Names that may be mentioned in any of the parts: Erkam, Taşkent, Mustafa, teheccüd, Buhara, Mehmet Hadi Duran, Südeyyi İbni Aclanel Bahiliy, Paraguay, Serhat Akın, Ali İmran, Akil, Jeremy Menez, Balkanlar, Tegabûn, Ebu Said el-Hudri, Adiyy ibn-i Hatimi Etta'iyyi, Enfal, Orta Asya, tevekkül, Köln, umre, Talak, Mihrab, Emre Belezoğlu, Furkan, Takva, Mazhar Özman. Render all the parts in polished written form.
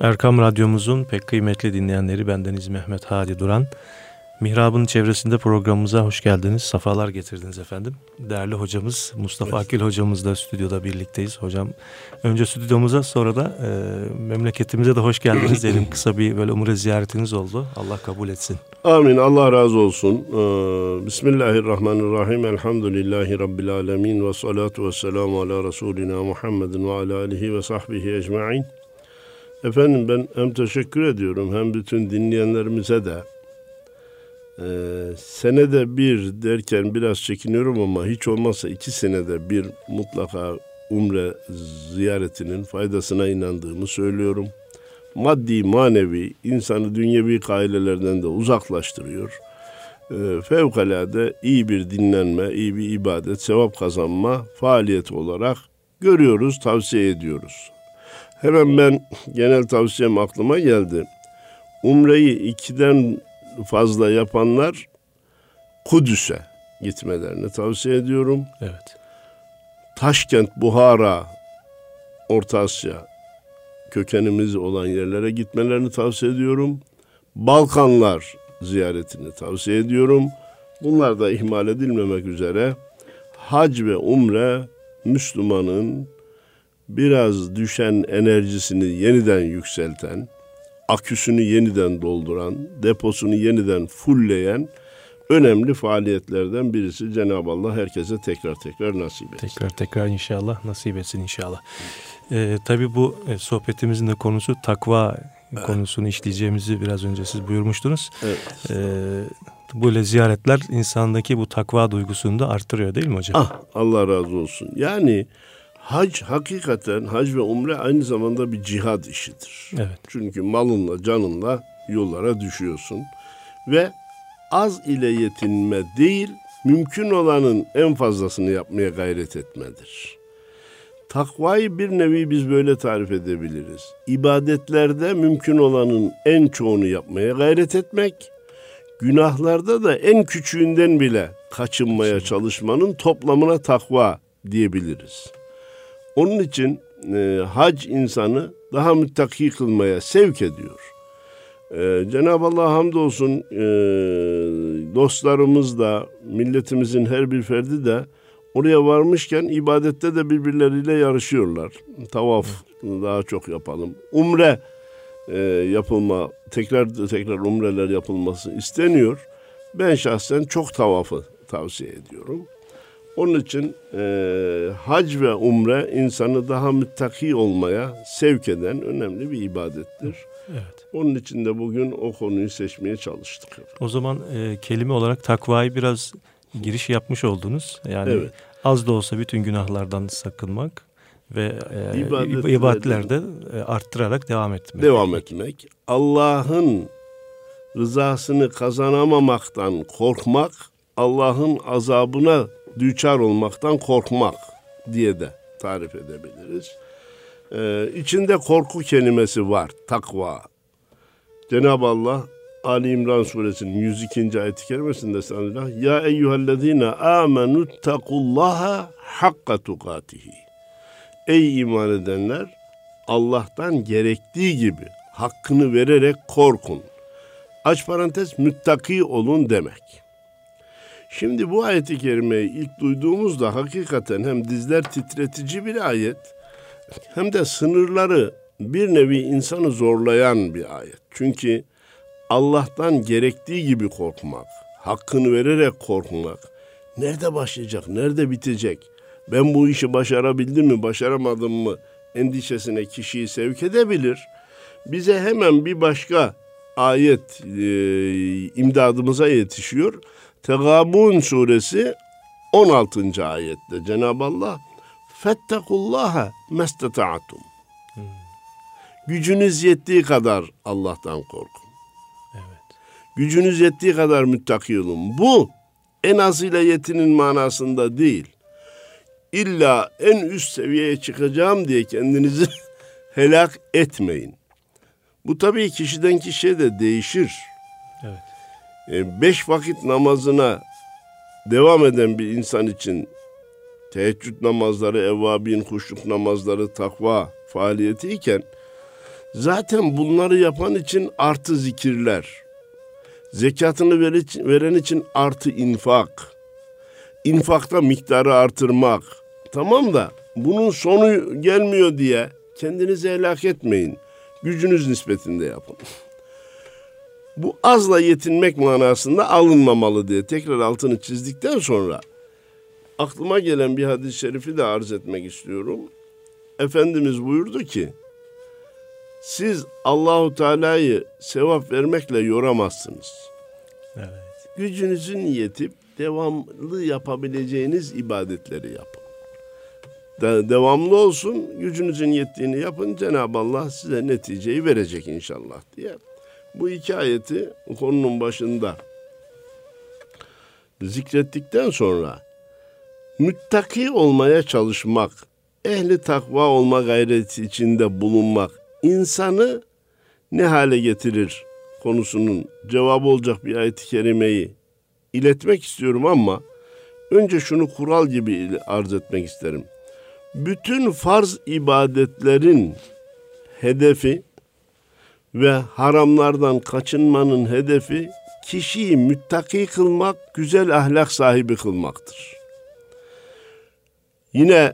Erkam Radyomuzun pek kıymetli dinleyenleri, bendeniz Mehmet Hadi Duran. Mihrab'ın çevresinde programımıza hoş geldiniz, safalar getirdiniz efendim. Değerli hocamız Mustafa, evet, Akil hocamızla stüdyoda birlikteyiz. Hocam, önce stüdyomuza sonra da memleketimize de hoş geldiniz dedim. Kısa bir böyle umre ziyaretiniz oldu. Allah kabul etsin. Amin, Allah razı olsun. Bismillahirrahmanirrahim. Elhamdülillahi Rabbil alemin. Ve salatu ve selamu ala Resulina Muhammedin ve ala alihi ve sahbihi ecma'in. Efendim, ben hem teşekkür ediyorum hem bütün dinleyenlerimize de. Senede bir derken biraz çekiniyorum ama hiç olmazsa 2 senede bir mutlaka umre ziyaretinin faydasına inandığımı söylüyorum. Maddi, manevi, insanı dünyevi kailelerden de uzaklaştırıyor. Fevkalade iyi bir dinlenme, iyi bir ibadet, sevap kazanma faaliyeti olarak görüyoruz, tavsiye ediyoruz. Hemen ben genel tavsiyem aklıma geldi. Umreyi 2'den fazla yapanlar Kudüs'e gitmelerini tavsiye ediyorum. Evet. Taşkent, Buhara, Orta Asya kökenimiz olan yerlere gitmelerini tavsiye ediyorum. Balkanlar ziyaretini tavsiye ediyorum. Bunlar da ihmal edilmemek üzere. Hac ve umre Müslümanın biraz düşen enerjisini yeniden yükselten, aküsünü yeniden dolduran, deposunu yeniden fulleyen önemli faaliyetlerden birisi. Cenab-ı Allah herkese tekrar nasip etsin. Tekrar inşallah nasip etsin inşallah. Tabii bu sohbetimizin de konusu takva, evet, konusunu işleyeceğimizi biraz önce siz buyurmuştunuz. Evet. Böyle ziyaretler insandaki bu takva duygusunu da artırıyor değil mi hocam? Allah razı olsun. Yani Hac ve umre aynı zamanda bir cihad işidir. Evet. Çünkü malınla, canınla yollara düşüyorsun. Ve az ile yetinme değil, mümkün olanın en fazlasını yapmaya gayret etmedir. Takvayı bir nevi biz böyle tarif edebiliriz. İbadetlerde mümkün olanın en çoğunu yapmaya gayret etmek, günahlarda da en küçüğünden bile kaçınmaya çalışmanın toplamına takva diyebiliriz. Onun için hac insanı daha müttaki kılmaya sevk ediyor. Cenab-ı Allah'a hamdolsun dostlarımız da, milletimizin her bir ferdi de oraya varmışken ibadette de birbirleriyle yarışıyorlar. Tavaf daha çok yapalım. Umre tekrar umreler yapılması isteniyor. Ben şahsen çok tavafı tavsiye ediyorum. Onun için hac ve umre insanı daha müttaki olmaya sevk eden önemli bir ibadettir. Evet. Onun için de bugün o konuyu seçmeye çalıştık. O zaman kelime olarak takvayı biraz giriş yapmış oldunuz. Yani evet, az da olsa bütün günahlardan sakınmak ve ibadetlerde arttırarak devam etmek. Allah'ın rızasını kazanamamaktan korkmak, Allah'ın azabına düçar olmaktan korkmak diye de tarif edebiliriz. İçinde korku kelimesi var, takva. Cenab-ı Allah Ali İmran suresinin 102. ayet-i kerimesinde sanırım ya eyyühellezine amenuttakullaha hakka tukatihi. Ey iman edenler, Allah'tan gerektiği gibi hakkını vererek korkun. .. müttaki olun demek. Şimdi bu ayet-i kerimeyi ilk duyduğumuzda hakikaten hem dizler titretici bir ayet, hem de sınırları bir nevi insanı zorlayan bir ayet. Çünkü Allah'tan gerektiği gibi korkmak, hakkını vererek korkmak, nerede başlayacak, nerede bitecek, ben bu işi başarabildim mi, başaramadım mı endişesine kişiyi sevk edebilir. Bize hemen bir başka ayet imdadımıza yetişiyor. Tegabûn suresi 16. ayette Cenab-ı Allah fettekullaha mesteta'tum. Gücünüz yettiği kadar Allah'tan korkun. Evet. Gücünüz yettiği kadar müttaki olun. Bu en azıyla yetinin manasında değil. İlla en üst seviyeye çıkacağım diye kendinizi helak etmeyin. Bu tabii kişiden kişiye de değişir. Evet. 5 vakit namazına devam eden bir insan için teheccüd namazları, evvabin, kuşluk namazları takva faaliyeti iken Zaten bunları yapan için artı zikirler, zekatını veren için artı infak, infakta miktarı artırmak. Tamam da bunun sonu gelmiyor diye kendinizi helak etmeyin. Gücünüz nispetinde yapın. Bu azla yetinmek manasında alınmamalı diye tekrar altını çizdikten sonra aklıma gelen bir hadis-i şerifi de arz etmek istiyorum. Efendimiz buyurdu ki, siz Allahu Teala'yı sevap vermekle yoramazsınız. Evet. Gücünüzün yetip devamlı yapabileceğiniz ibadetleri yapın. Devamlı olsun, gücünüzün yettiğini yapın. Cenab-ı Allah size neticeyi verecek inşallah diye. Bu iki ayeti konunun başında zikrettikten sonra müttaki olmaya çalışmak, ehli takva olma gayreti içinde bulunmak insanı ne hale getirir konusunun cevabı olacak bir ayet-i kerimeyi iletmek istiyorum ama önce şunu kural gibi arz etmek isterim. Bütün farz ibadetlerin hedefi ve haramlardan kaçınmanın hedefi kişiyi müttaki kılmak, güzel ahlak sahibi kılmaktır. Yine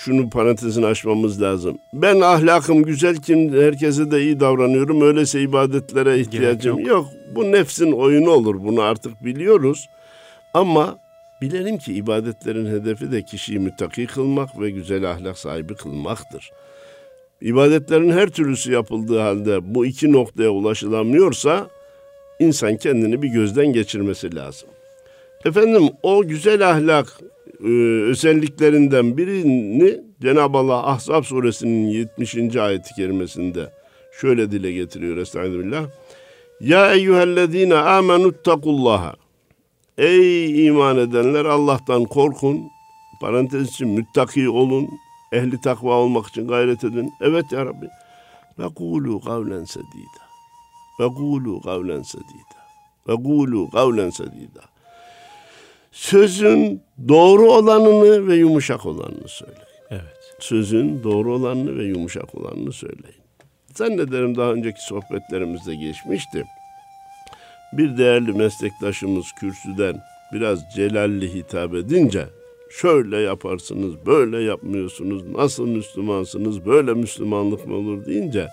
şunu parantezini açmamız lazım. Ben ahlakım güzel, herkese de iyi davranıyorum, öyleyse ibadetlere ihtiyacım yok. Bu nefsin oyunu olur, bunu artık biliyoruz. Ama bilelim ki ibadetlerin hedefi de kişiyi müttaki kılmak ve güzel ahlak sahibi kılmaktır. İbadetlerin her türlüsü yapıldığı halde bu iki noktaya ulaşılamıyorsa insan kendini bir gözden geçirmesi lazım. Efendim o güzel ahlak özelliklerinden birini Cenab-ı Allah Ahzab suresinin 70. ayeti kerimesinde şöyle dile getiriyor. Estağfirullah. Ya eyyühellezine amenuttakullaha. Ey iman edenler, Allah'tan korkun. Parantez için müttaki olun. Ehli takva olmak için gayret edin. Evet ya Rabbi. Ve kulu kavlen sadida. Ve kulu kavlen sadida. Ve kulu kavlen sadida. Sözün doğru olanını ve yumuşak olanını söyleyin. Evet. Sözün doğru olanını ve yumuşak olanını söyleyin. Zannederim daha önceki sohbetlerimizde geçmişti. Bir değerli meslektaşımız kürsüden biraz celalli hitap edince, şöyle yaparsınız, böyle yapmıyorsunuz, nasıl Müslümansınız, böyle Müslümanlık mı olur deyince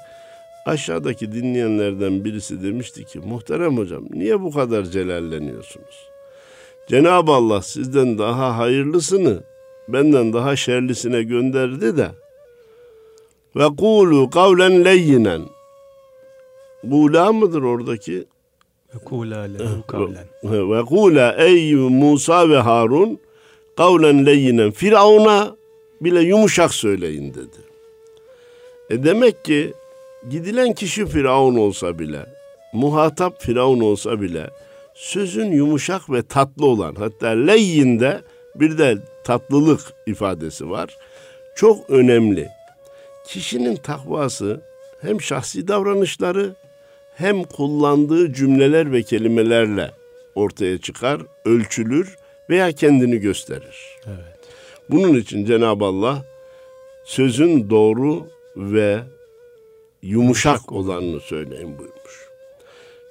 aşağıdaki dinleyenlerden birisi demişti ki, muhterem hocam niye bu kadar celalleniyorsunuz? Cenab-ı Allah sizden daha hayırlısını benden daha şerlisine gönderdi de ve kulu kavlen leyyinen. Kula mıdır oradaki? Ve kula lehu kavlen. Ve kula ey Musa ve Harun kavlen leyyinen. Firavun'a bile yumuşak söyleyin dedi. Demek ki gidilen kişi Firavun olsa bile, muhatap Firavun olsa bile sözün yumuşak ve tatlı olan, hatta leyyinde bir de tatlılık ifadesi var. Çok önemli. Kişinin takvası hem şahsi davranışları hem kullandığı cümleler ve kelimelerle ortaya çıkar, ölçülür veya kendini gösterir. Evet. Bunun için Cenab-ı Allah sözün doğru ve yumuşak olanını söyleyin buyurmuş.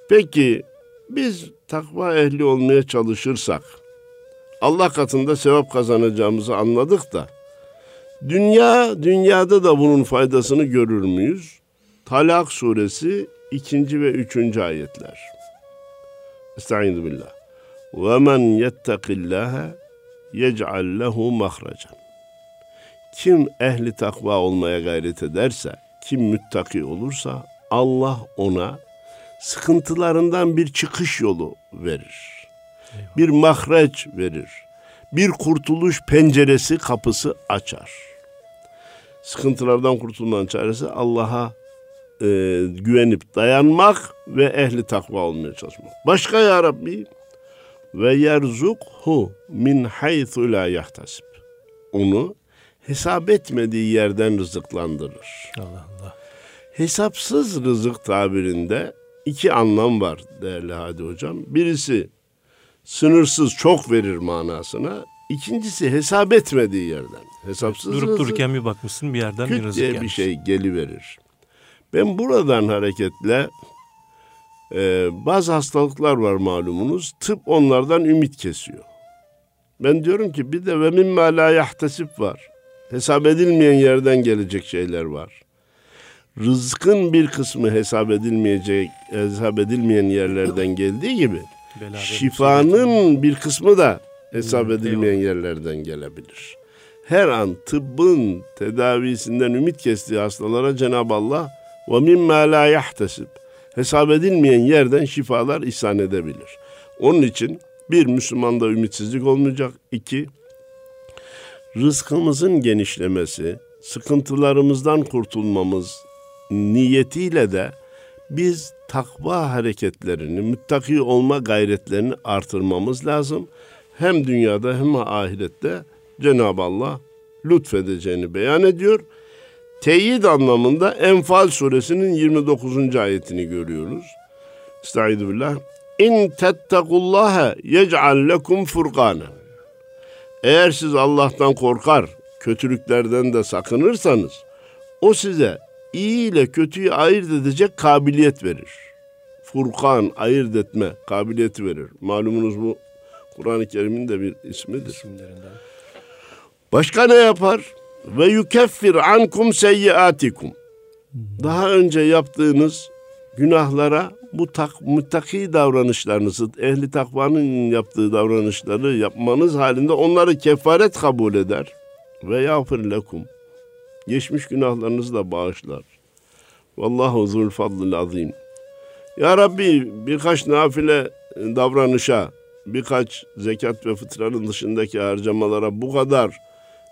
Peki biz takva ehli olmaya çalışırsak, Allah katında sevap kazanacağımızı anladık da, dünyada da bunun faydasını görür müyüz? Talak suresi 2. ve 3. ayetler. Estaizu billah. وَمَنْ يَتَّقِ اللّٰهَ يَجْعَلْ لَهُ مَخْرَجًا. Kim ehli takva olmaya gayret ederse, kim müttaki olursa Allah ona sıkıntılarından bir çıkış yolu verir. Eyvallah. Bir mahreç verir. Bir kurtuluş penceresi, kapısı açar. Sıkıntılardan kurtulmanın çaresi Allah'a güvenip dayanmak ve ehli takva olmaya çalışmak. Başka ya Rabbi, ve yerzukhu min haythu la yahtasib. Onu hesap etmediği yerden rızıklandırır. Allah Allah. Hesapsız rızık tabirinde iki anlam var değerli Hadi Hocam. Birisi sınırsız, çok verir manasına. İkincisi hesap etmediği yerden. Hesapsız durup rızık, dururken bir bakmışsın bir yerden bir rızık gelmiş. Bir şey geliverir. Ben buradan hareketle bazı hastalıklar var malumunuz. Tıp onlardan ümit kesiyor. Ben diyorum ki bir de ve mimmâ lâ yahtesib var. Hesap edilmeyen yerden gelecek şeyler var. Rızkın bir kısmı hesap edilmeyen yerlerden geldiği gibi şifanın bir kısmı da hesap edilmeyen yerlerden gelebilir. Her an tıbbın tedavisinden ümit kestiği hastalara Cenab-ı Allah ve mimmâ lâ yahtesib, hesap edilmeyen yerden şifalar ihsan edebilir. Onun için bir, Müslümanda ümitsizlik olmayacak. İki, rızkımızın genişlemesi, sıkıntılarımızdan kurtulmamız niyetiyle de biz takva hareketlerini, müttaki olma gayretlerini artırmamız lazım. Hem dünyada hem ahirette Cenab-ı Allah lütfedeceğini beyan ediyor. Teyit anlamında Enfal suresinin 29. ayetini görüyoruz. Estaizu billah. İn tettakullaha yec'al lekum furkana. Eğer siz Allah'tan korkar, kötülüklerden de sakınırsanız, o size iyi ile kötüyü ayırt edecek kabiliyet verir. Furkan, ayırt etme kabiliyeti verir. Malumunuz bu Kur'an-ı Kerim'in de bir ismidir. Başka ne yapar? Ve yukeffir ankum seyyiatikum. Daha önce yaptığınız günahlara bu müttaki davranışlarınızı, ehli takvanın yaptığı davranışları yapmanız halinde onları kefaret kabul eder. Ve yağfir lekum. Geçmiş günahlarınızı da bağışlar. Vallahu zul fadlil azim. Ya Rabbi, birkaç nafile davranışa, birkaç zekat ve fıtranın dışındaki harcamalara bu kadar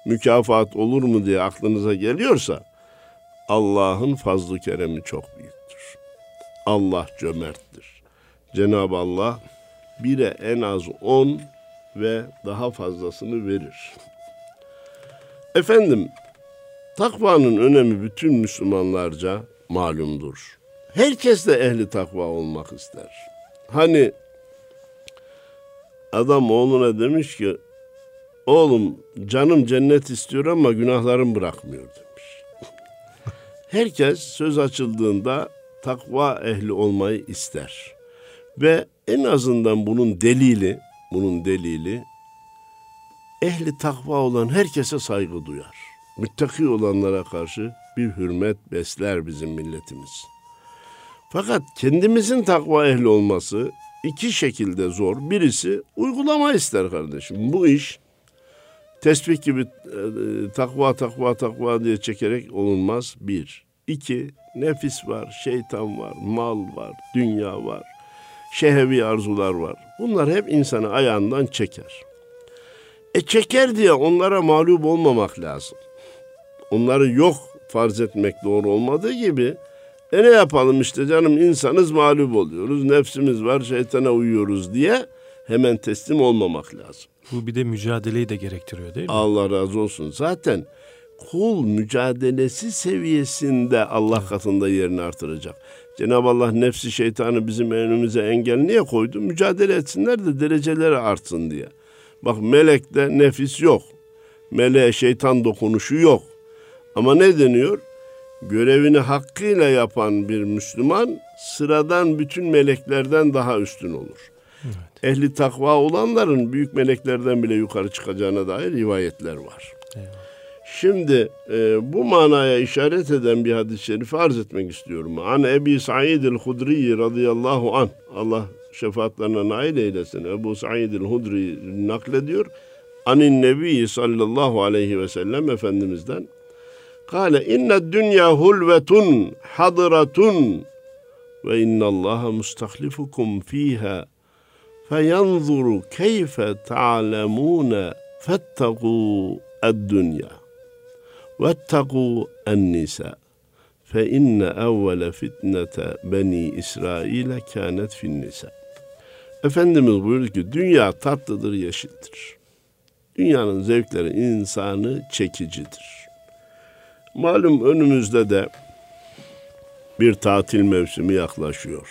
mükafat olur mu diye aklınıza geliyorsa, Allah'ın fazlı keremi çok büyüktür. Allah cömerttir. Cenab-ı Allah bire en az 10 ve daha fazlasını verir. Efendim, takvanın önemi bütün Müslümanlarca malumdur. Herkes de ehli takva olmak ister. Hani adam oğluna demiş ki, oğlum canım cennet istiyor ama günahlarım bırakmıyor demiş. Herkes söz açıldığında takva ehli olmayı ister. Ve en azından bunun delili ehli takva olan herkese saygı duyar. Müttaki olanlara karşı bir hürmet besler bizim milletimiz. Fakat kendimizin takva ehli olması iki şekilde zor. Birisi uygulama ister kardeşim. Bu iş tesbih gibi takva diye çekerek olunmaz. Bir. İki, nefis var, şeytan var, mal var, dünya var, şehevi arzular var. Bunlar hep insanı ayağından çeker. Çeker diye onlara mağlup olmamak lazım. Onları yok farz etmek doğru olmadığı gibi ne yapalım işte canım insanız mağlup oluyoruz, nefsimiz var, şeytana uyuyoruz diye hemen teslim olmamak lazım. Bu bir de mücadeleyi de gerektiriyor değil mi? Allah razı olsun. Zaten kul mücadelesi seviyesinde Allah katında yerini artıracak. Cenab-ı Allah nefsi şeytanı bizim önümüze engel niye koydu? Mücadele etsinler de dereceleri artsın diye. Bak melekte nefis yok. Meleğe şeytan dokunuşu yok. Ama ne deniyor? Görevini hakkıyla yapan bir Müslüman sıradan bütün meleklerden daha üstün olur. Evet. Ehli takva olanların büyük meleklerden bile yukarı çıkacağına dair rivayetler var. Evet. Şimdi bu manaya işaret eden bir hadis-i şerifi arz etmek istiyorum. An Ebu Said el-Hudri radıyallahu anh, Allah şefaatlerine nail eylesin. Ebu Said el-Hudri naklediyor. Anin Nebi sallallahu aleyhi ve sellem Efendimiz'den. Kale inne dünya hulvetun hadratun ve innallaha mustaklifukum fiha feyanzuru keyfe ta'lemune fettegu ed-dünya vettegu en-nisa fe inne evvele fitnete beni İsrail'e kânet fin-nisa. Efendimiz buyurdu ki dünya tatlıdır, yeşildir. Dünyanın zevkleri insanı çekicidir. Malum önümüzde de bir tatil mevsimi yaklaşıyor.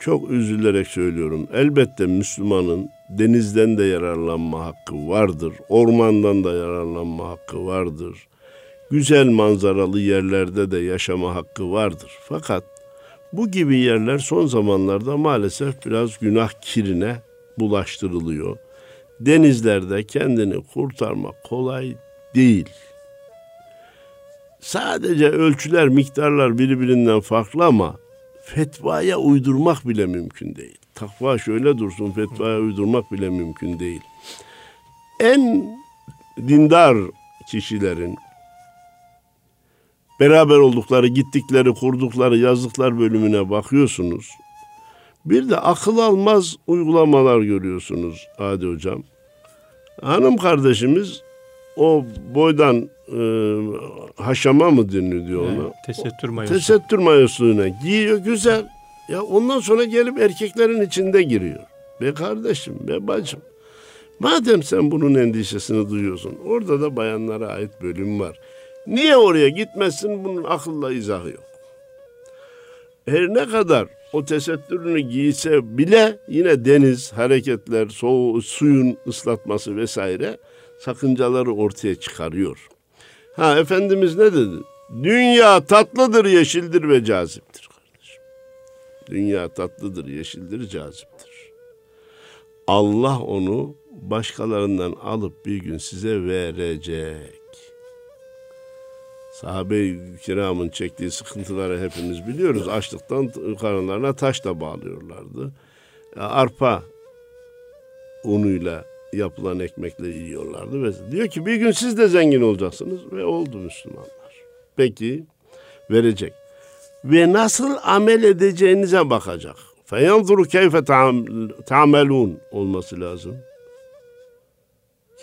Çok üzülerek söylüyorum. Elbette Müslümanın denizden de yararlanma hakkı vardır. Ormandan da yararlanma hakkı vardır. güzel manzaralı yerlerde de yaşama hakkı vardır. Fakat bu gibi yerler son zamanlarda maalesef biraz günah kirine bulaştırılıyor. Denizlerde kendini kurtarmak kolay değil. Sadece ölçüler, miktarlar birbirinden farklı ama fetvaya uydurmak bile mümkün değil. Takva şöyle dursun, fetvaya uydurmak bile mümkün değil. En dindar kişilerin beraber oldukları, gittikleri, kurdukları yazlıklar bölümüne bakıyorsunuz. Bir de akıl almaz uygulamalar görüyorsunuz Hadi Hocam. Hanım kardeşimiz o boydan haşama mı deniliyor ona? Evet, tesettür mayosu. Tesettür mayosuna giyiyor, güzel. Ya ondan sonra gelip erkeklerin içinde giriyor. Be kardeşim, be bacım. Madem sen bunun endişesini duyuyorsun, orada da bayanlara ait bölüm var. Niye oraya gitmezsin? Bunun akılla izahı yok. Her ne kadar o tesettürünü giyse bile yine deniz, hareketler, suyun ıslatması vesaire sakıncaları ortaya çıkarıyor. Ha, Efendimiz ne dedi? Dünya tatlıdır, yeşildir ve caziptir kardeşim. Dünya tatlıdır, yeşildir, caziptir. Allah onu başkalarından alıp bir gün size verecek. Sahabe-i kiramın çektiği sıkıntıları hepimiz biliyoruz. Açlıktan karınlarına taş da bağlıyorlardı. Arpa unuyla yapılan ekmekle yiyorlardı. Ve diyor ki bir gün siz de zengin olacaksınız. Ve oldu Müslümanlar. Peki verecek. Ve nasıl amel edeceğinize bakacak. فَيَنْظُرُ كَيْفَ تَعْمَلُونَ olması lazım.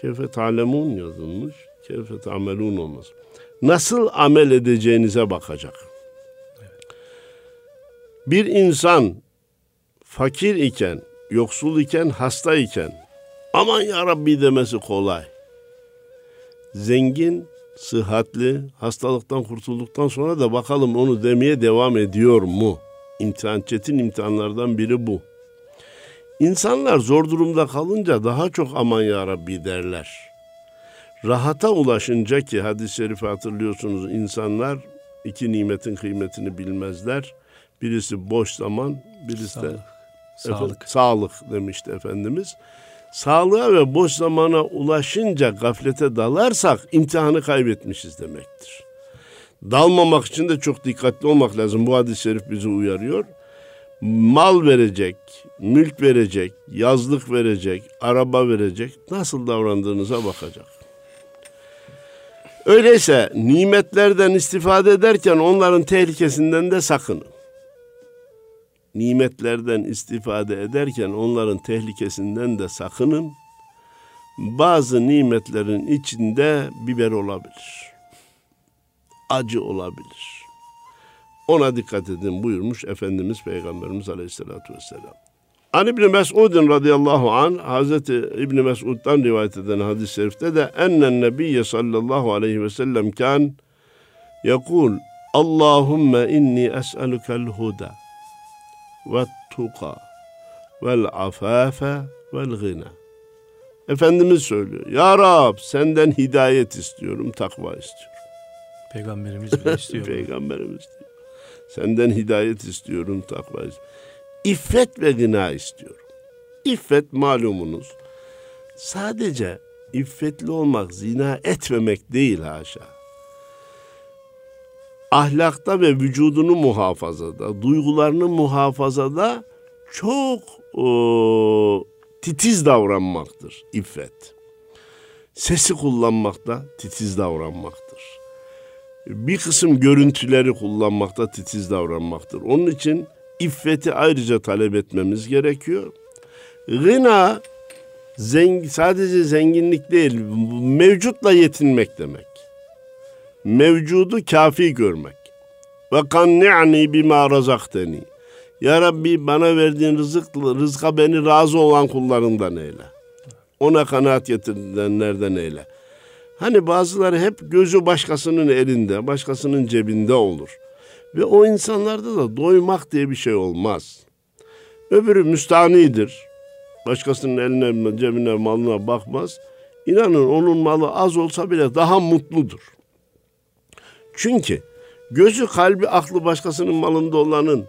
كَيْفَ تَعْلَمُونَ yazılmış. كَيْفَ تَعْمَلُونَ olması. Nasıl amel edeceğinize bakacak. Bir insan fakir iken, yoksul iken, hasta iken aman ya Rabbi demesi kolay. Zengin, sıhhatli, hastalıktan kurtulduktan sonra da bakalım onu demeye devam ediyor mu? Çetin imtihanlardan biri bu. İnsanlar zor durumda kalınca daha çok aman ya Rabbi derler. Rahata ulaşınca ki hadis-i şerifi hatırlıyorsunuz, insanlar iki nimetin kıymetini bilmezler. Birisi boş zaman, birisi de sağlık demişti Efendimiz. Sağlığa ve boş zamana ulaşınca gaflete dalarsak imtihanı kaybetmişiz demektir. Dalmamak için de çok dikkatli olmak lazım. Bu hadis-i şerif bizi uyarıyor. Mal verecek, mülk verecek, yazlık verecek, araba verecek. Nasıl davrandığınıza bakacak. Öyleyse nimetlerden istifade ederken onların tehlikesinden de sakının. Nimetlerden istifade ederken onların tehlikesinden de sakının. Bazı nimetlerin içinde biber olabilir. Acı olabilir. Ona dikkat edin buyurmuş Efendimiz Peygamberimiz Aleyhisselatü Vesselam. An İbn-i Mes'ud'un radıyallahu anh, Hazreti İbn-i Mes'ud'dan rivayet eden hadis-i şerifte de ennen nebiyye sallallahu aleyhi ve sellem kan yekul Allahümme inni es'elukel huda ve tuka vel afafe vel gina. Efendimiz söylüyor. Ya Rab, senden hidayet istiyorum, takva istiyorum. Peygamberimiz de istiyor. Peygamberimiz diyor. Senden hidayet istiyorum, takva istiyorum. İffet ve gına istiyorum. İffet malumunuz. Sadece iffetli olmak, zina etmemek değil haşa. Ahlakta ve vücudunu muhafazada, duygularını muhafazada çok titiz davranmaktır iffet. Sesi kullanmakta titiz davranmaktır. Bir kısım görüntüleri kullanmakta titiz davranmaktır. Onun için iffeti ayrıca talep etmemiz gerekiyor. Gına sadece zenginlik değil, mevcutla yetinmek demek. Mevcudu kafi görmek. Ve kanni'ni bima razakteni. Ya Rabbi, bana verdiğin rızka beni razı olan kullarından eyle. Ona kanaat getirenlerden eyle. Hani bazıları hep gözü başkasının elinde, başkasının cebinde olur. Ve o insanlarda da doymak diye bir şey olmaz. Öbürü müstanidir. Başkasının eline, cebine, malına bakmaz. İnanın onun malı az olsa bile daha mutludur. Çünkü gözü, kalbi, aklı başkasının malında olanın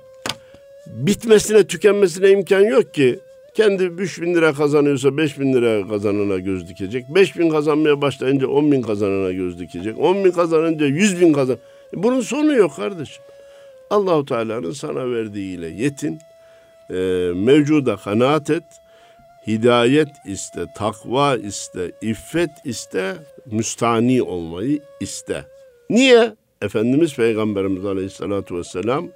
bitmesine, tükenmesine imkan yok ki. Kendi 3.000 lira kazanıyorsa 5.000 lira kazanana göz dikecek. 5.000 kazanmaya başlayınca 10.000 kazanana göz dikecek. 10.000 kazanınca 100.000 kazan. Bunun sonu yok kardeşim. Allahu Teala'nın sana verdiğiyle yetin. Mevcuda kanaat et. Hidayet iste, takva iste, iffet iste, müstani olmayı iste. Niye? Efendimiz Peygamberimiz Aleyhisselatü Vesselam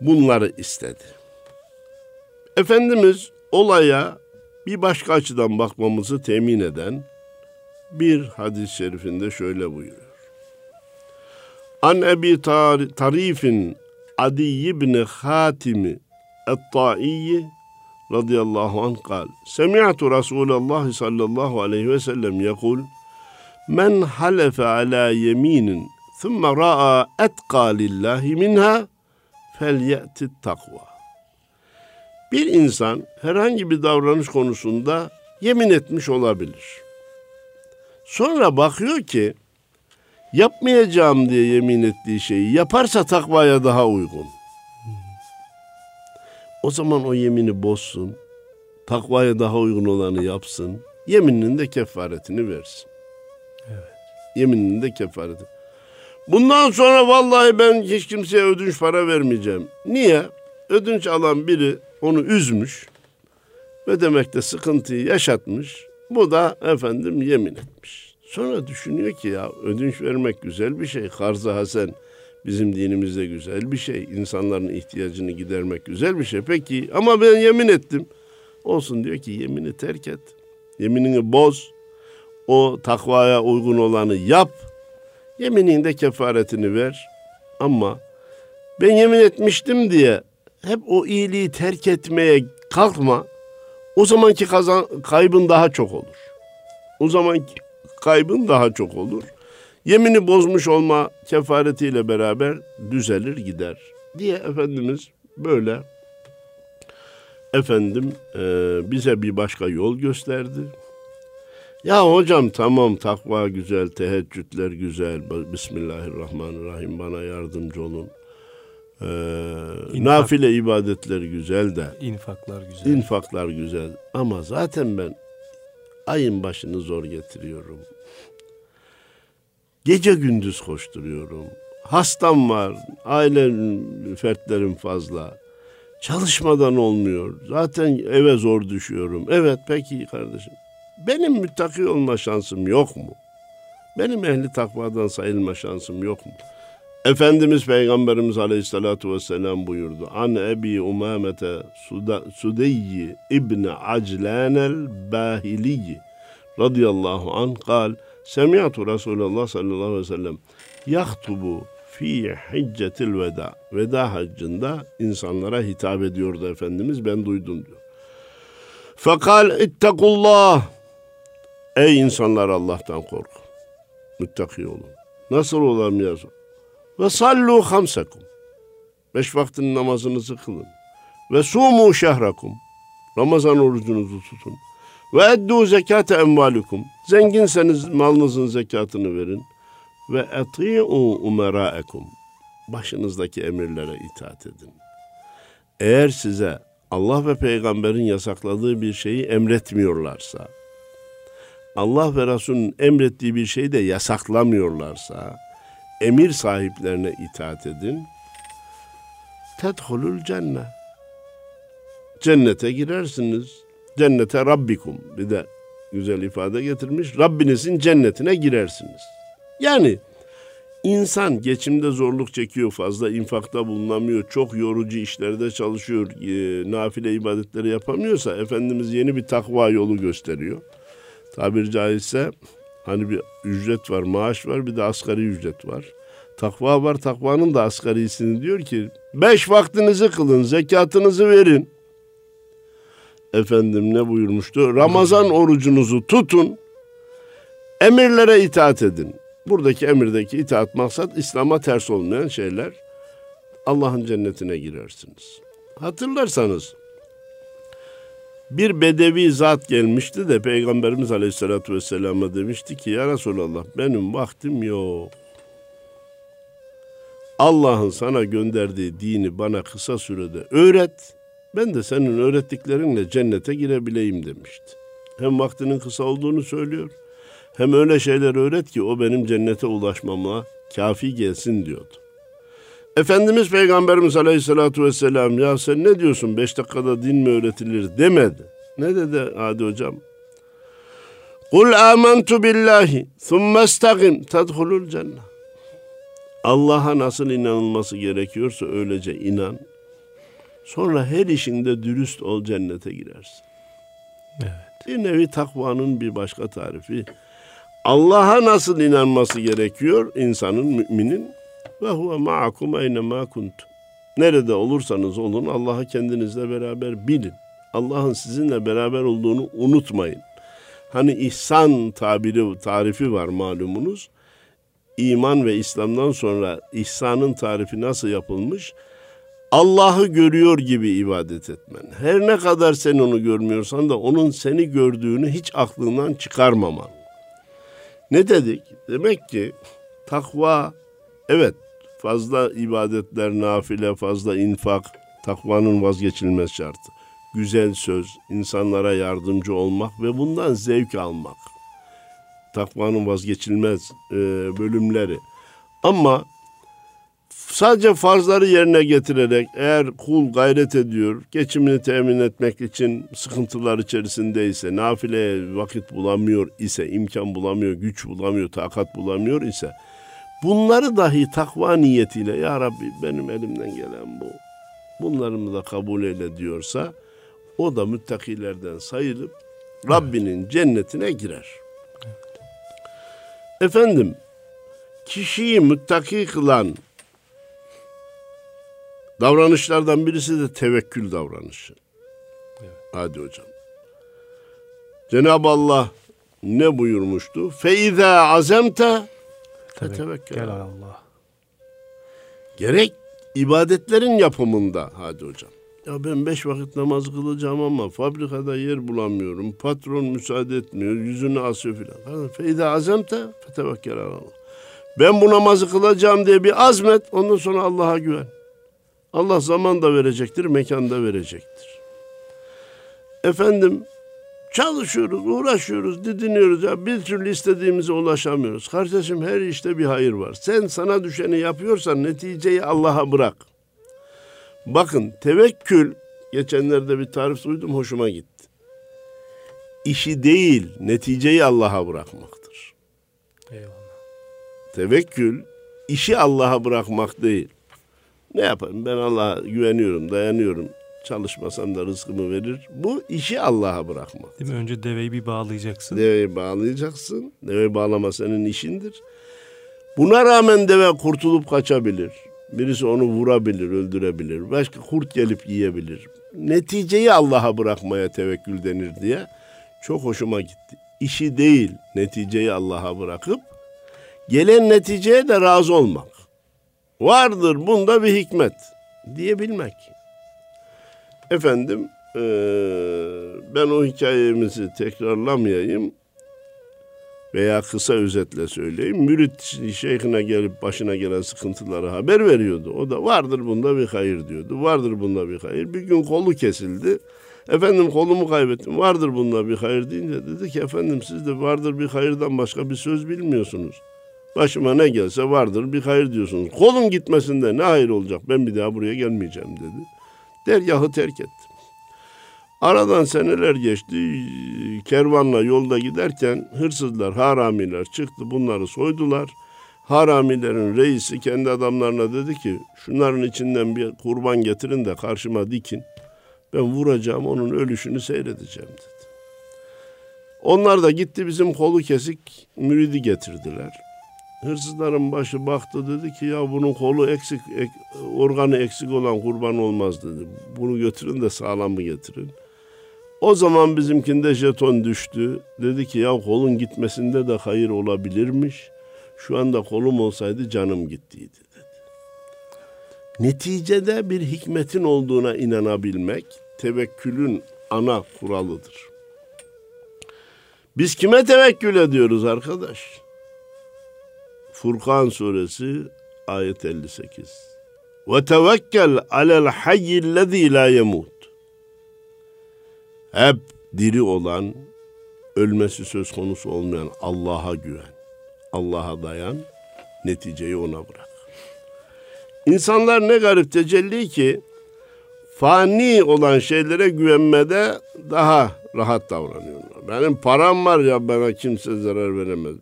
bunları istedi. Efendimiz olaya bir başka açıdan bakmamızı temin eden bir hadis-i şerifinde şöyle buyuruyor. An Ebi Tarif'in Adiyy ibn-i Hatimi Etta'iyyi radıyallahu anh kal. Semi'tu Resulallah sallallahu aleyhi ve sellem yekul. Men halefe ala yeminin thumma ra'a etkâ lillahi minha felye'tit takva. Bir insan herhangi bir davranış konusunda yemin etmiş olabilir. Sonra bakıyor ki yapmayacağım diye yemin ettiği şeyi yaparsa takvaya daha uygun. O zaman o yemini bozsun, takvaya daha uygun olanı yapsın, yemininin de kefaretini versin. Evet. Yemininin de kefareti. Bundan sonra vallahi ben hiç kimseye ödünç para vermeyeceğim. Niye? Ödünç alan biri onu üzmüş ve demekte sıkıntıyı yaşatmış. Bu da efendim yemin etmiş. Sonra düşünüyor ki ya ödünç vermek güzel bir şey. Karz-ı hasen bizim dinimizde güzel bir şey. İnsanların ihtiyacını gidermek güzel bir şey. Peki ama ben yemin ettim. Olsun diyor ki yemini terk et. Yeminini boz. O takvaya uygun olanı yap. Yemininde kefaretini ver. Ama ben yemin etmiştim diye hep o iyiliği terk etmeye kalkma. O zamanki kaybın daha çok olur. O zamanki kaybın daha çok olur. Yemini bozmuş olma kefaretiyle beraber düzelir gider diye Efendimiz böyle bize bir başka yol gösterdi. Ya hocam tamam takva güzel, teheccüdler güzel, Bismillahirrahmanirrahim bana yardımcı olun. Nafile ibadetler güzel de. İnfaklar güzel. İnfaklar güzel ama zaten ben ayın başını zor getiriyorum. Gece gündüz koşturuyorum. Hastam var, aile fertlerim fazla. Çalışmadan olmuyor. Zaten eve zor düşüyorum. Evet peki kardeşim. Benim müttaki olma şansım yok mu? Benim ehli takvadan sayılma şansım yok mu? Efendimiz Peygamberimiz Aleyhisselatü Vesselam buyurdu. An Ebi Umamete Südeyyi İbni Aclanel Bahiliy radıyallahu anh kal. Semi'tu Resulullah sallallahu aleyhi ve sellem yahtubu fi hiccetil veda. Veda haccında insanlara hitap ediyordu Efendimiz. Ben duydum diyor. Fekal ittakullah. Ey insanlar Allah'tan korkun. Müttaki olun. Nasıl olamıyorsun? Ve sallu hamsakum. 5 vaktin namazınızı kılın. Ve sumu şehrakum. Ramazan orucunuzu tutun. Ve eddu zekate emvalikum. Zenginseniz malınızın zekatını verin. Ve eti'u umerâekum. Başınızdaki emirlere itaat edin. Eğer size Allah ve Peygamber'in yasakladığı bir şeyi emretmiyorlarsa, Allah ve Resul'ün emrettiği bir şeyi de yasaklamıyorlarsa, emir sahiplerine itaat edin. Tedhulul cennet. Cennete girersiniz. Cennete Rabbikum. Bir de güzel ifade getirmiş. Rabbinizin cennetine girersiniz. Yani insan geçimde zorluk çekiyor, fazla infakta bulunamıyor, çok yorucu işlerde çalışıyor, nafile ibadetleri yapamıyorsa Efendimiz yeni bir takva yolu gösteriyor. Tabiri caizse hani bir ücret var, maaş var, bir de asgari ücret var. Takva var, takvanın da asgarisini diyor ki 5 vaktinizi kılın, zekatınızı verin. Efendim ne buyurmuştu? Ramazan orucunuzu tutun, emirlere itaat edin. Buradaki emirdeki itaat maksat İslam'a ters olmayan şeyler. Allah'ın cennetine girersiniz. Hatırlarsanız bir bedevi zat gelmişti de Peygamberimiz Aleyhisselatü Vesselam'a demişti ki ya Resulallah benim vaktim yok. Allah'ın sana gönderdiği dini bana kısa sürede öğret, ben de senin öğrettiklerinle cennete girebileyim demişti. Hem vaktinin kısa olduğunu söylüyor, hem öyle şeyler öğret ki o benim cennete ulaşmama kafi gelsin diyordu. Efendimiz Peygamberimiz Aleyhisselatü Vesselam, ya sen ne diyorsun, 5 dakikada din mi öğretilir demedi. Ne dedi Hadi Hocam? Kul âmentu billahi thumme istagim tedhulul cennet. Allah'a nasıl inanılması gerekiyorsa öylece inan. Sonra her işinde dürüst ol, cennete girersin. Evet. Bir nevi takvanın bir başka tarifi. Allah'a nasıl inanması gerekiyor insanın, müminin? Ve huve ma'akum eyne ma kuntum. Nerede olursanız olun Allah'ı kendinizle beraber bilin. Allah'ın sizinle beraber olduğunu unutmayın. Hani ihsan tabiri, tarifi var malumunuz. İman ve İslam'dan sonra ihsanın tarifi nasıl yapılmış? Allah'ı görüyor gibi ibadet etmen. Her ne kadar sen onu görmüyorsan da onun seni gördüğünü hiç aklından çıkarmaman. Ne dedik? Demek ki takva, evet, fazla ibadetler, nafile, fazla infak takvanın vazgeçilmez şartı. Güzel söz, insanlara yardımcı olmak ve bundan zevk almak. Takvanın vazgeçilmez bölümleri. Ama sadece farzları yerine getirerek, eğer kul gayret ediyor, geçimini temin etmek için sıkıntılar içerisindeyse, nafile vakit bulamıyor ise, imkan bulamıyor, güç bulamıyor, takat bulamıyor ise, bunları dahi takva niyetiyle, ya Rabbi benim elimden gelen bu, bunlarımı da kabul eyle diyorsa, o da müttakilerden sayılıp Rabbinin cennetine girer. Evet. Efendim, kişiyi müttaki kılan davranışlardan birisi de tevekkül davranışı. Evet. Hadi Hocam. Cenab-ı Allah ne buyurmuştu? فَاِذَا عَزَمْتَ فَتَوَكَّلْ Allah. Gerek ibadetlerin yapımında Hadi Hocam. Ya ben 5 vakit namaz kılacağım ama fabrikada yer bulamıyorum. Patron müsaade etmiyor. Yüzünü asıyor filan. Feyda azemte fetevekkel Allah. Ben bu namazı kılacağım diye bir azmet. Ondan sonra Allah'a güven. Allah zaman da verecektir, mekan da verecektir. Efendim, çalışıyoruz, uğraşıyoruz, didiniyoruz. Ya bir türlü istediğimize ulaşamıyoruz. Kardeşim, her işte bir hayır var. Sen sana düşeni yapıyorsan neticeyi Allah'a bırak. Bakın, tevekkül, geçenlerde bir tarif duydum, hoşuma gitti. İşi değil, neticeyi Allah'a bırakmaktır. Eyvallah. Tevekkül, işi Allah'a bırakmak değil. Ne yapayım, ben Allah'a güveniyorum, dayanıyorum, çalışmasam da rızkımı verir. Bu işi Allah'a bırakmak. Değil mi? Önce deveyi bir bağlayacaksın. Deveyi bağlayacaksın. Deveyi bağlama senin işindir. Buna rağmen deve kurtulup kaçabilir. Birisi onu vurabilir, öldürebilir. Başka kurt gelip yiyebilir. Neticeyi Allah'a bırakmaya tevekkül denir diye çok hoşuma gitti. İşi değil, neticeyi Allah'a bırakıp gelen neticeye de razı olmak. Vardır bunda bir hikmet diyebilmek. Efendim, ben o hikayemizi tekrarlamayayım veya kısa özetle söyleyeyim. Mürit şeyhine gelip başına gelen sıkıntılara haber veriyordu. O da vardır bunda bir hayır diyordu. Vardır bunda bir hayır. Bir gün kolu kesildi. Efendim, kolumu kaybettim. Vardır bunda bir hayır deyince dedi ki, efendim siz de vardır bir hayırdan başka bir söz bilmiyorsunuz. Başıma ne gelse vardır bir hayır diyorsunuz. Kolun gitmesinde ne hayır olacak? Ben bir daha buraya gelmeyeceğim dedi. Dergahı terk etti. Aradan seneler geçti. Kervanla yolda giderken hırsızlar, haramiler çıktı. Bunları soydular. Haramilerin reisi kendi adamlarına dedi ki, şunların içinden bir kurban getirin de karşıma dikin. Ben vuracağım, onun ölüşünü seyredeceğim dedi. Onlar da gitti, bizim kolu kesik müridi getirdiler. Hırsızların başı baktı, dedi ki, ya bunun kolu eksik, organı eksik olan kurban olmaz dedi. Bunu götürün de sağlamı getirin. O zaman bizimkinde jeton düştü. Dedi ki, ya kolun gitmesinde de hayır olabilirmiş. Şu anda kolum olsaydı canım gittiydi dedi. Neticede bir hikmetin olduğuna inanabilmek tevekkülün ana kuralıdır. Biz kime tevekkül ediyoruz arkadaş? Furkan suresi Ayet 58. Ve tevekkel alel hayyillezî lâ yemût. Hep diri olan, ölmesi söz konusu olmayan Allah'a güven. Allah'a dayan, neticeyi ona bırak. İnsanlar ne garip tecelli ki, fani olan şeylere güvenmede daha rahat davranıyorlar. Benim param var ya, bana kimse zarar veremez.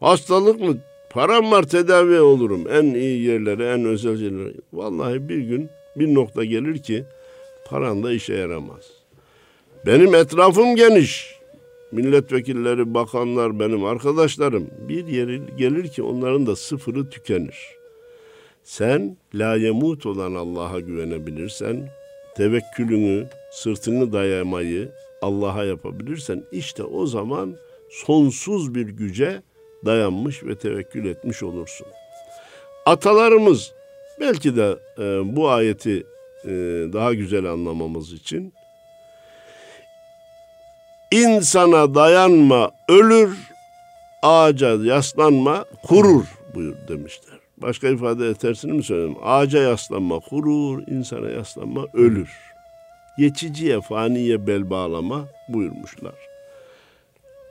Hastalık mı? Param var, tedavi olurum. En iyi yerlere, en özel yerlere. Vallahi bir gün bir nokta gelir ki paran da işe yaramaz. Benim etrafım geniş. Milletvekilleri, bakanlar benim arkadaşlarım. Bir yeri gelir ki onların da sıfırı tükenir. Sen la yemut olan Allah'a güvenebilirsen, tevekkülünü, sırtını dayamayı Allah'a yapabilirsen, işte o zaman sonsuz bir güce dayanmış ve tevekkül etmiş olursun. Atalarımız belki de bu ayeti daha güzel anlamamız için insana dayanma ölür, ağaca yaslanma kurur buyur demişler. Başka ifade tersini mi söyleyeyim? Ağaca yaslanma kurur, insana yaslanma ölür. Geçiciye, faniye bel bağlama buyurmuşlar.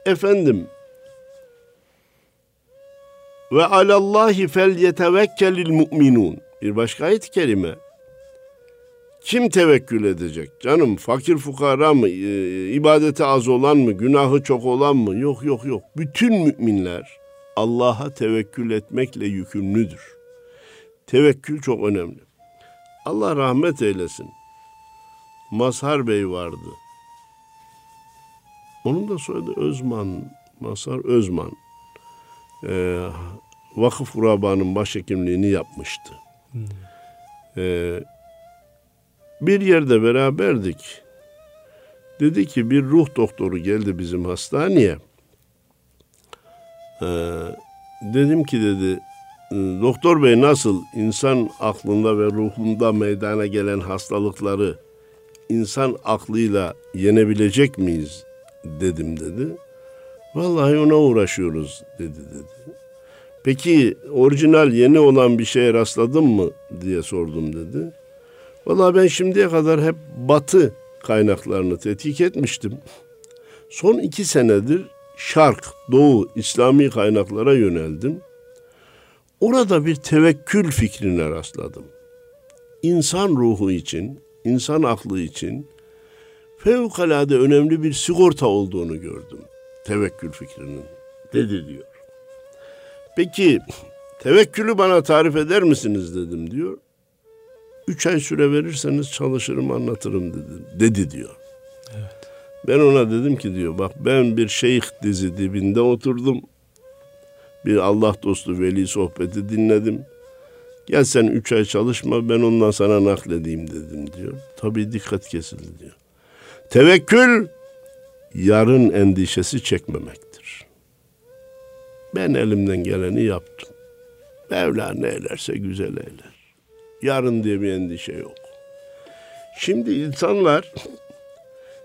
Efendim, ve alallahi fel yetevekkelil mu'minun. Bir başka ayet-i kerime. Kim tevekkül edecek? Canım, fakir fukara mı? İbadete az olan mı? Günahı çok olan mı? Yok, yok, yok. Bütün müminler Allah'a tevekkül etmekle yükümlüdür. Tevekkül çok önemli. Allah rahmet eylesin. Mazhar Bey vardı. Onun da soyadı Özman. Mazhar Özman. Vakıf Uraba'nın başhekimliğini yapmıştı. Bir yerde beraberdik. Dedi ki bir ruh doktoru geldi bizim hastaneye. Dedim ki dedi, doktor bey nasıl insan aklında ve ruhunda meydana gelen hastalıkları insan aklıyla yenebilecek miyiz dedim dedi. Vallahi ona uğraşıyoruz dedi. Peki orijinal yeni olan bir şeye rastladın mı diye sordum dedi. Vallahi ben şimdiye kadar hep batı kaynaklarını tetkik etmiştim. Son 2 senedir şark, doğu, İslami kaynaklara yöneldim. Orada bir tevekkül fikrine rastladım. İnsan ruhu için, insan aklı için fevkalade önemli bir sigorta olduğunu gördüm. Tevekkül fikrinin dedi diyor. Peki tevekkülü bana tarif eder misiniz dedim diyor. 3 ay süre verirseniz çalışırım anlatırım dedi diyor. Evet. Ben ona dedim ki diyor bak ben bir şeyh dizi dibinde oturdum. Bir Allah dostu veli sohbeti dinledim. Gel sen 3 ay çalışma ben ondan sana nakledeyim dedim diyor. Tabii dikkat kesildi diyor. Tevekkül yarın endişesi çekmemektir. Ben elimden geleni yaptım. Mevla ne eylerse güzel eyler. Yarın diye bir endişe yok. Şimdi insanlar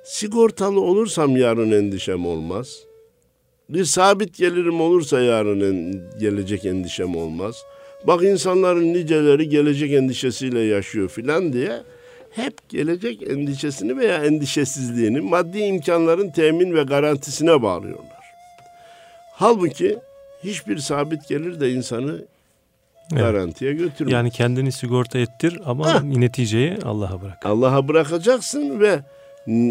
sigortalı olursam yarın endişem olmaz. Bir sabit gelirim olursa yarın gelecek endişem olmaz. Bak insanların niceleri gelecek endişesiyle yaşıyor filan diye hep gelecek endişesini veya endişesizliğini maddi imkanların temin ve garantisine bağlıyorlar. Halbuki hiçbir sabit gelir de insanı garantiye götürmüyor. Yani kendini sigorta ettir ama neticeyi Allah'a bırak. Allah'a bırakacaksın ve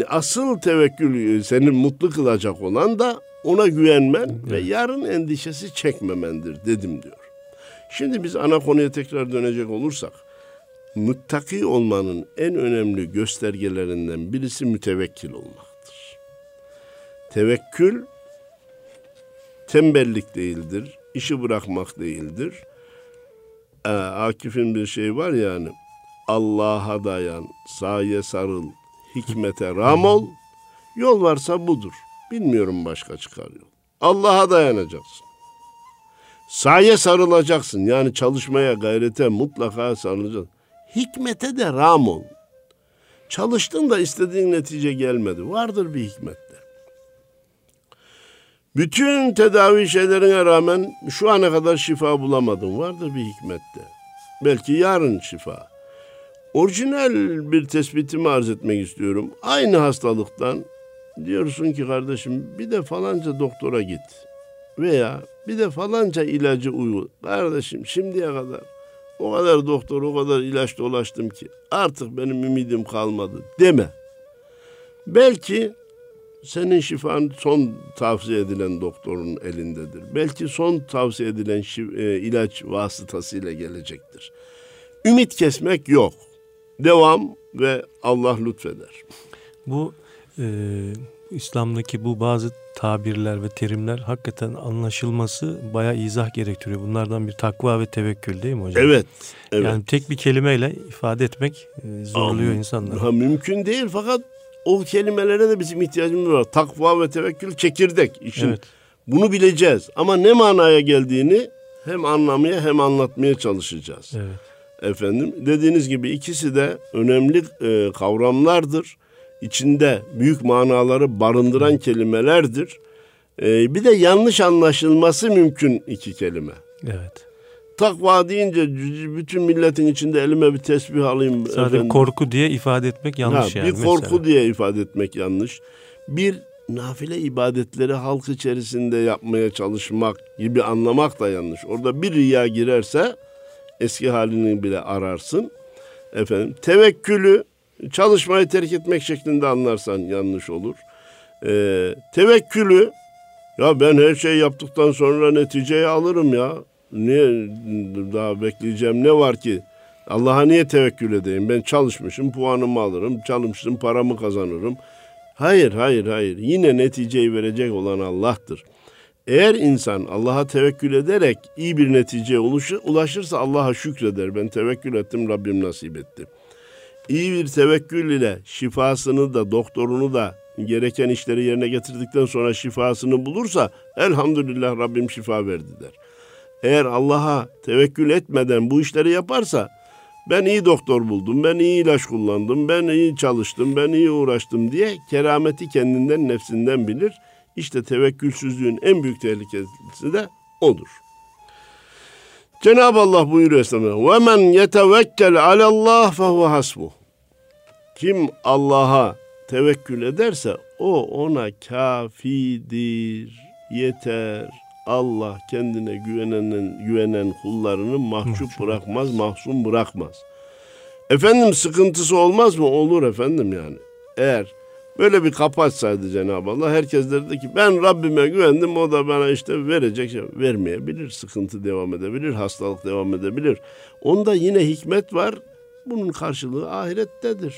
asıl tevekkül seni mutlu kılacak olan da ona güvenmen ve yarın endişesi çekmemendir dedim diyor. Şimdi biz ana konuya tekrar dönecek olursak, muttaki olmanın en önemli göstergelerinden birisi mütevekkil olmaktır. Tevekkül tembellik değildir, işi bırakmak değildir. Akif'in bir şeyi var yani, Allah'a dayan, saye sarıl, hikmete ram ol, yol varsa budur. Bilmiyorum başka çıkar yol. Allah'a dayanacaksın. Saye sarılacaksın, yani çalışmaya, gayrete mutlaka sarılacaksın. Hikmete de ram ol. Çalıştın da istediğin netice gelmedi. Vardır bir hikmette. Bütün tedavi şeylerine rağmen şu ana kadar şifa bulamadım. Vardır bir hikmette. belki yarın şifa. Orijinal bir tespitimi arz etmek istiyorum. Aynı hastalıktan diyorsun ki kardeşim bir de falanca doktora git veya bir de falanca ilacı uyu. Kardeşim şimdiye kadar o kadar doktor, o kadar ilaç dolaştım ki artık benim ümidim kalmadı deme. Belki senin şifan son tavsiye edilen doktorun elindedir. Belki son tavsiye edilen ilaç vasıtasıyla gelecektir. Ümit kesmek yok. Devam ve Allah lütfeder. Bu İslam'daki bu bazı tabirler ve terimler hakikaten anlaşılması bayağı izah gerektiriyor. Bunlardan bir takva ve tevekkül değil mi hocam? Evet. Evet. Yani tek bir kelimeyle ifade etmek zorluyor insanları. Ha, mümkün değil fakat o kelimelere de bizim ihtiyacımız var. Takva ve tevekkül çekirdek işin. Evet. Bunu bileceğiz ama ne manaya geldiğini hem anlamaya hem anlatmaya çalışacağız. Evet. Efendim dediğiniz gibi ikisi de önemli kavramlardır. İçinde büyük manaları barındıran kelimelerdir. Bir de yanlış anlaşılması mümkün iki kelime. Evet. Takva deyince bütün milletin içinde elime bir tesbih alayım. Sadece efendim, korku diye ifade etmek yanlış yani. Bir korku mesela diye ifade etmek yanlış. Bir nafile ibadetleri halk içerisinde yapmaya çalışmak gibi anlamak da yanlış. Orada bir riya girerse eski halini bile ararsın. Efendim tevekkülü çalışmayı terk etmek şeklinde anlarsan yanlış olur. Tevekkülü ya ben her şeyi yaptıktan sonra neticeyi alırım ya. Niye daha bekleyeceğim, ne var ki? Allah'a niye tevekkül edeyim? Ben çalışmışım, puanımı alırım. Çalışmışım, paramı kazanırım. Hayır, hayır, hayır. Yine neticeyi verecek olan Allah'tır. Eğer insan Allah'a tevekkül ederek iyi bir neticeye ulaşırsa Allah'a şükreder. Ben tevekkül ettim, Rabbim nasip etti. İyi bir tevekkül ile şifasını da, doktorunu da gereken işleri yerine getirdikten sonra şifasını bulursa elhamdülillah Rabbim şifa verdi der. Eğer Allah'a tevekkül etmeden bu işleri yaparsa ben iyi doktor buldum, ben iyi ilaç kullandım, ben iyi çalıştım, ben iyi uğraştım diye kerameti kendinden, nefsinden bilir. İşte tevekkülsüzlüğün en büyük tehlikesi de odur. Cenab-ı Allah buyuruyor Esselam'a وَمَنْ يَتَوَكَّلْ عَلَى اللّٰهِ فَهُوَ حَسْبُهُ. Kim Allah'a tevekkül ederse o ona kafidir, yeter. Allah kendine güvenen kullarını mahcup bırakmaz, mahzun bırakmaz. Efendim sıkıntısı olmaz mı? Olur efendim yani. Eğer böyle bir kapı açsaydı Cenab-ı Allah herkes derdi ki ben Rabbime güvendim, o da bana işte verecek. Vermeyebilir, sıkıntı devam edebilir, hastalık devam edebilir. Onda yine hikmet var, bunun karşılığı ahirettedir.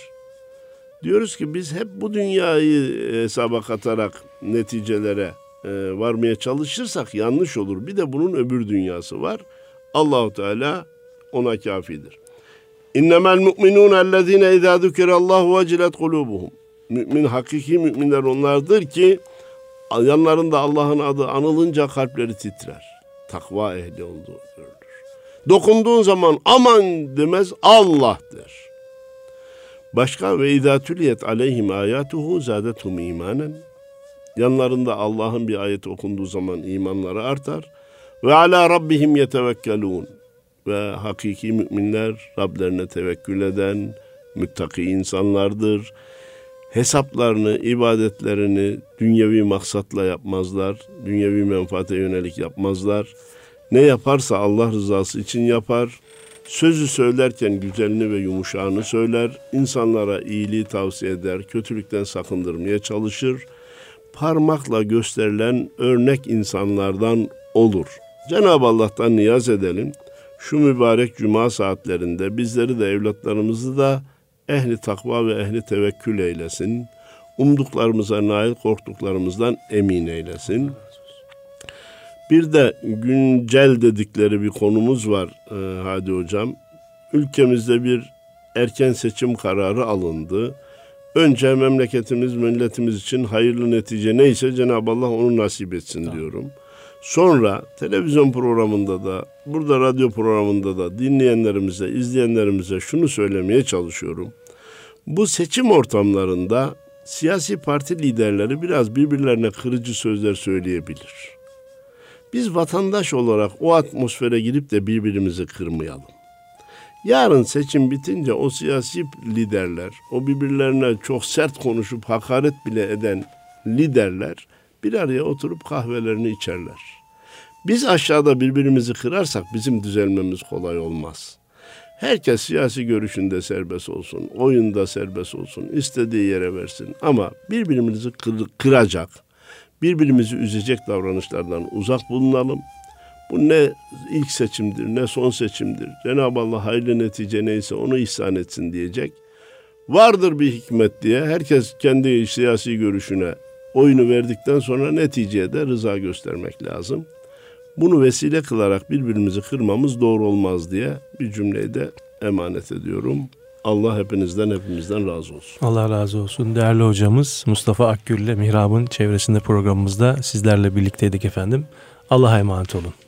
Diyoruz ki biz hep bu dünyayı hesaba katarak neticelere varmaya çalışırsak yanlış olur. Bir de bunun öbür dünyası var. Allahu Teala ona kafidir. İnnemel mu'minûne ellezîne izâ zükirallâhu vecilet kulûbuhum. Mümin, hakiki müminler onlardır ki yanlarında Allah'ın adı anılınca kalpleri titrer. Takva ehli olduğu görülür. Dokunduğun zaman aman demez, Allah der. Başka ve izâ tüliyet aleyhim âyâtuhu zâdethum îmânen. Yanlarında Allah'ın bir ayeti okunduğu zaman imanları artar. Ve alâ rabbihim yetevekkelûn. Ve hakiki müminler Rablerine tevekkül eden müttaki insanlardır. Hesaplarını, ibadetlerini dünyevi maksatla yapmazlar. Dünyevi menfaate yönelik yapmazlar. Ne yaparsa Allah rızası için yapar. Sözü söylerken güzelini ve yumuşağını söyler. İnsanlara iyiliği tavsiye eder. Kötülükten sakındırmaya çalışır. Parmakla gösterilen örnek insanlardan olur. Cenab-ı Allah'tan niyaz edelim. Şu mübarek cuma saatlerinde bizleri de evlatlarımızı da ehli takva ve ehli tevekkül eylesin. Umduklarımıza nail, korktuklarımızdan emin eylesin. Bir de güncel dedikleri bir konumuz var Hadi Hocam. Ülkemizde bir erken seçim kararı alındı. Önce memleketimiz, milletimiz için hayırlı netice neyse Cenab-ı Allah onu nasip etsin diyorum. Sonra televizyon programında da, burada radyo programında da dinleyenlerimize, izleyenlerimize şunu söylemeye çalışıyorum. Bu seçim ortamlarında siyasi parti liderleri biraz birbirlerine kırıcı sözler söyleyebilir. Biz vatandaş olarak o atmosfere girip de birbirimizi kırmayalım. Yarın seçim bitince o siyasi liderler, o birbirlerine çok sert konuşup hakaret bile eden liderler bir araya oturup kahvelerini içerler. Biz aşağıda birbirimizi kırarsak bizim düzelmemiz kolay olmaz. Herkes siyasi görüşünde serbest olsun, oyunda serbest olsun, istediği yere versin. Ama birbirimizi kıracak, birbirimizi üzecek davranışlardan uzak bulunalım. Bu ne ilk seçimdir, ne son seçimdir. Cenab-ı Allah hayırlı netice neyse onu ihsan etsin diyecek. Vardır bir hikmet diye herkes kendi siyasi görüşüne oyunu verdikten sonra neticeye de rıza göstermek lazım. Bunu vesile kılarak birbirimizi kırmamız doğru olmaz diye bir cümleyi de emanet ediyorum. Allah hepimizden razı olsun. Allah razı olsun. Değerli hocamız Mustafa Akgül ile Mihrab'ın çevresinde programımızda sizlerle birlikteydik efendim. Allah'a emanet olun.